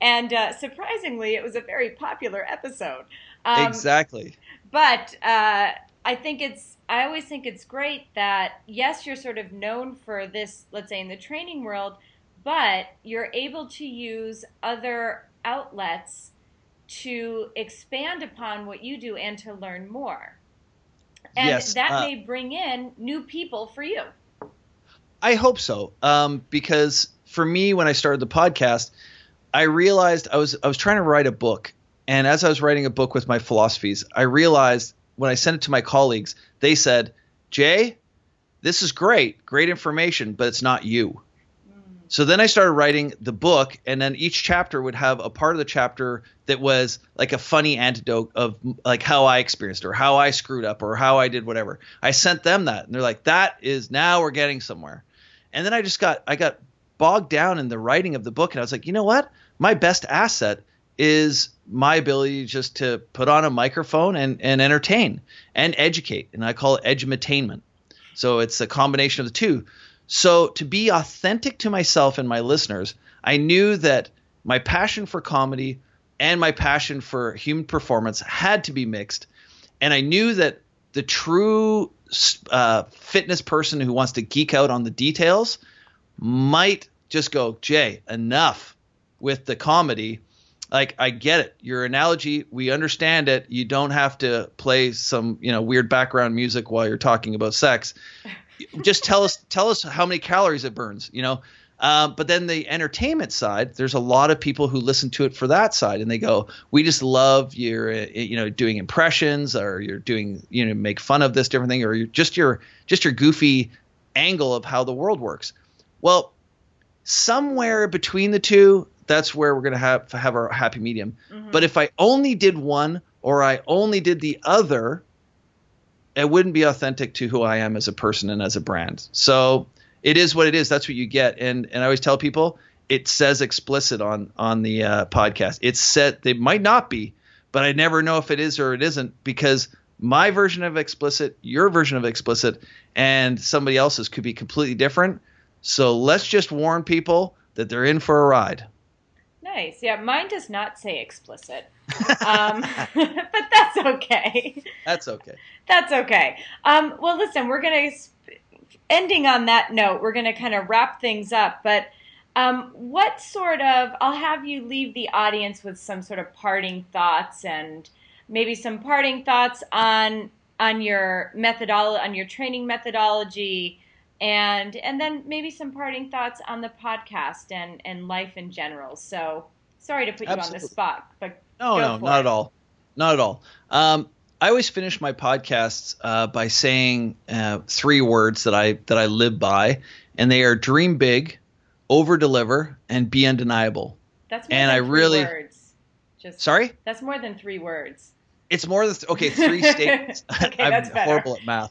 And surprisingly, it was a very popular episode. Exactly. But I always think it's great that, yes, you're sort of known for this, let's say in the training world, but you're able to use other outlets to expand upon what you do and to learn more. And yes, that may bring in new people for you. I hope so. Because for me, when I started the podcast, I realized I was trying to write a book. And as I was writing a book with my philosophies, I realized when I sent it to my colleagues, they said, Jay, this is great, great information, but it's not you. So then I started writing the book, and then each chapter would have a part of the chapter that was like a funny anecdote of like how I experienced or how I screwed up or how I did whatever. I sent them that, and they're like, that is, now we're getting somewhere. And then I just got, I got bogged down in the writing of the book, and I was like, you know what? My best asset is my ability just to put on a microphone and entertain and educate. And I call it edumatainment. So it's a combination of the two. So to be authentic to myself and my listeners, I knew that my passion for comedy and my passion for human performance had to be mixed. And I knew that the true fitness person who wants to geek out on the details might just go, Jay, enough with the comedy. Like, I get it. Your analogy, we understand it. You don't have to play some, you know, weird background music while you're talking about sex. Just tell us how many calories it burns, you know. But then the entertainment side, there's a lot of people who listen to it for that side, and they go, "We just love your, you know, doing impressions, or you're doing, you know, make fun of this different thing, or you're just your goofy angle of how the world works." Well, somewhere between the two, that's where we're gonna have our happy medium. Mm-hmm. But if I only did one or I only did the other, it wouldn't be authentic to who I am as a person and as a brand. So it is what it is. That's what you get. And I always tell people, it says explicit on the podcast. It's set. They might not be, but I never know if it is or it isn't, because my version of explicit, your version of explicit, and somebody else's could be completely different. So let's just warn people that they're in for a ride. Nice. Yeah, mine does not say explicit, but that's okay. That's okay. Well, listen, we're going to ending on that note. We're going to kind of wrap things up. But what sort of, I'll have you leave the audience with some sort of parting thoughts, and maybe some parting thoughts on your training methodology, and then maybe some parting thoughts on the podcast and life in general. So sorry to put you on the spot, but No, not at all. I always finish my podcasts by saying three words that I live by, and they are dream big, over deliver, and be undeniable. That's more than three words. Sorry? That's more than three words. It's more than three statements. Okay, I'm horrible at math.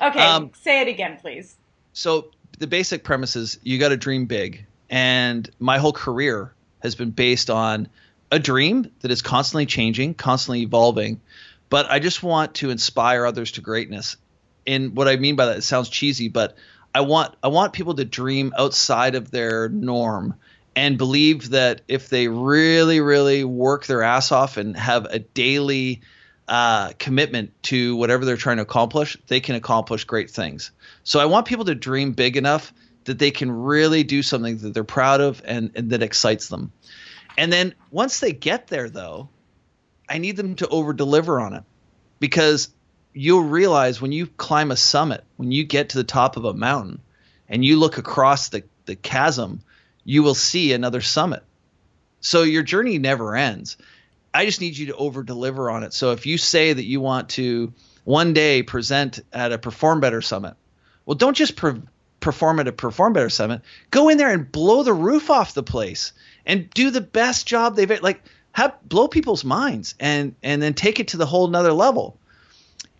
Okay, say it again, please. So the basic premise is you got to dream big, and my whole career has been based on a dream that is constantly changing, constantly evolving. But I just want to inspire others to greatness. And what I mean by that, it sounds cheesy, but I want people to dream outside of their norm, and believe that if they really, really work their ass off and have a daily commitment to whatever they're trying to accomplish, they can accomplish great things. So I want people to dream big enough that they can really do something that they're proud of and that excites them. And then once they get there, though, I need them to over-deliver on it, because you'll realize when you climb a summit, when you get to the top of a mountain and you look across the chasm, you will see another summit. So your journey never ends. I just need you to over-deliver on it. So if you say that you want to one day present at a Perform Better Summit, well, don't just perform at a Perform Better Summit. Go in there and blow the roof off the place and do the best job they've – like, blow people's minds and then take it to the whole nother level.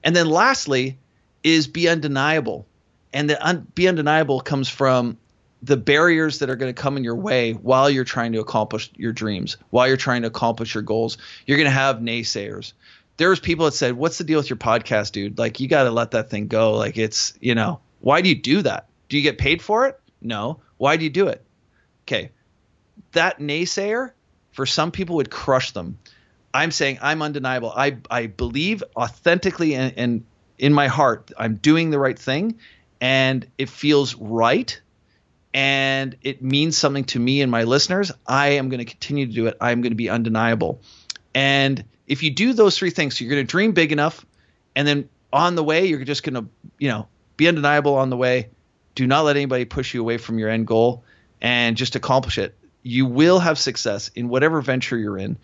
And then lastly is be undeniable. And the be undeniable comes from – the barriers that are going to come in your way while you're trying to accomplish your dreams, while you're trying to accomplish your goals. You're going to have naysayers. There's people that said, what's the deal with your podcast, dude? Like, you got to let that thing go. Like, it's, you know, why do you do that? Do you get paid for it? No. Why do you do it? Okay. That naysayer for some people would crush them. I'm saying I'm undeniable. I believe authentically and in my heart, I'm doing the right thing, and it feels right, and it means something to me and my listeners. I am going to continue to do it. I'm going to be undeniable. And if you do those three things, so you're going to dream big enough, and then on the way, you're just going to, you know, be undeniable on the way. Do not let anybody push you away from your end goal, and just accomplish it. You will have success in whatever venture you're in.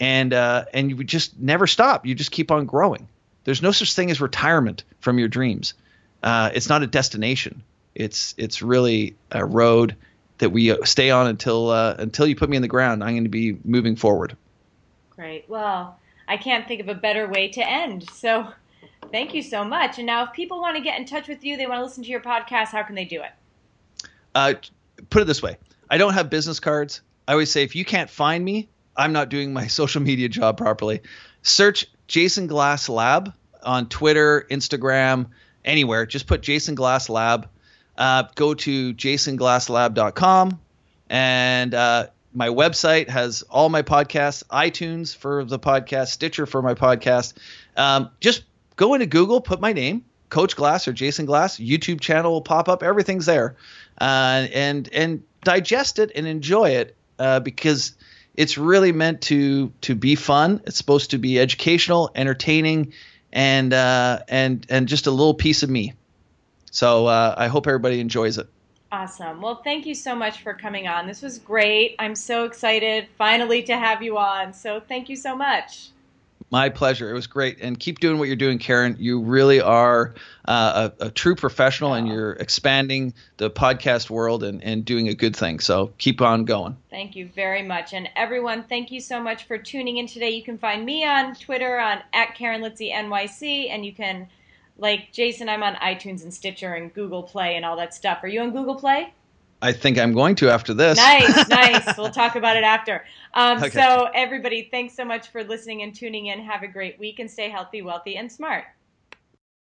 And you just never stop. You just keep on growing. There's no such thing as retirement from your dreams. It's not a destination. It's really a road that we stay on until you put me in the ground. I'm going to be moving forward. Great. Well, I can't think of a better way to end. So thank you so much. And now if people want to get in touch with you, they want to listen to your podcast, how can they do it? Put it this way. I don't have business cards. I always say if you can't find me, I'm not doing my social media job properly. Search Jason Glass Lab on Twitter, Instagram, anywhere. Just put Jason Glass Lab. Go to jasonglasslab.com. And my website has all my podcasts, iTunes for the podcast, Stitcher for my podcast. Just go into Google, put my name, Coach Glass or Jason Glass. YouTube channel will pop up. Everything's there. And digest it and enjoy it because – it's really meant to be fun. It's supposed to be educational, entertaining, and just a little piece of me. So I hope everybody enjoys it. Awesome. Well, thank you so much for coming on. This was great. I'm so excited finally to have you on. So thank you so much. My pleasure. It was great. And keep doing what you're doing, Karen. You really are a true professional, and you're expanding the podcast world and doing a good thing. So keep on going. Thank you very much. And everyone, thank you so much for tuning in today. You can find me on Twitter at Karen Litzy NYC. And you can, like Jason, I'm on iTunes and Stitcher and Google Play and all that stuff. Are you on Google Play? I think I'm going to after this. Nice. We'll talk about it after. Okay. So everybody, thanks so much for listening and tuning in. Have a great week and stay healthy, wealthy, and smart.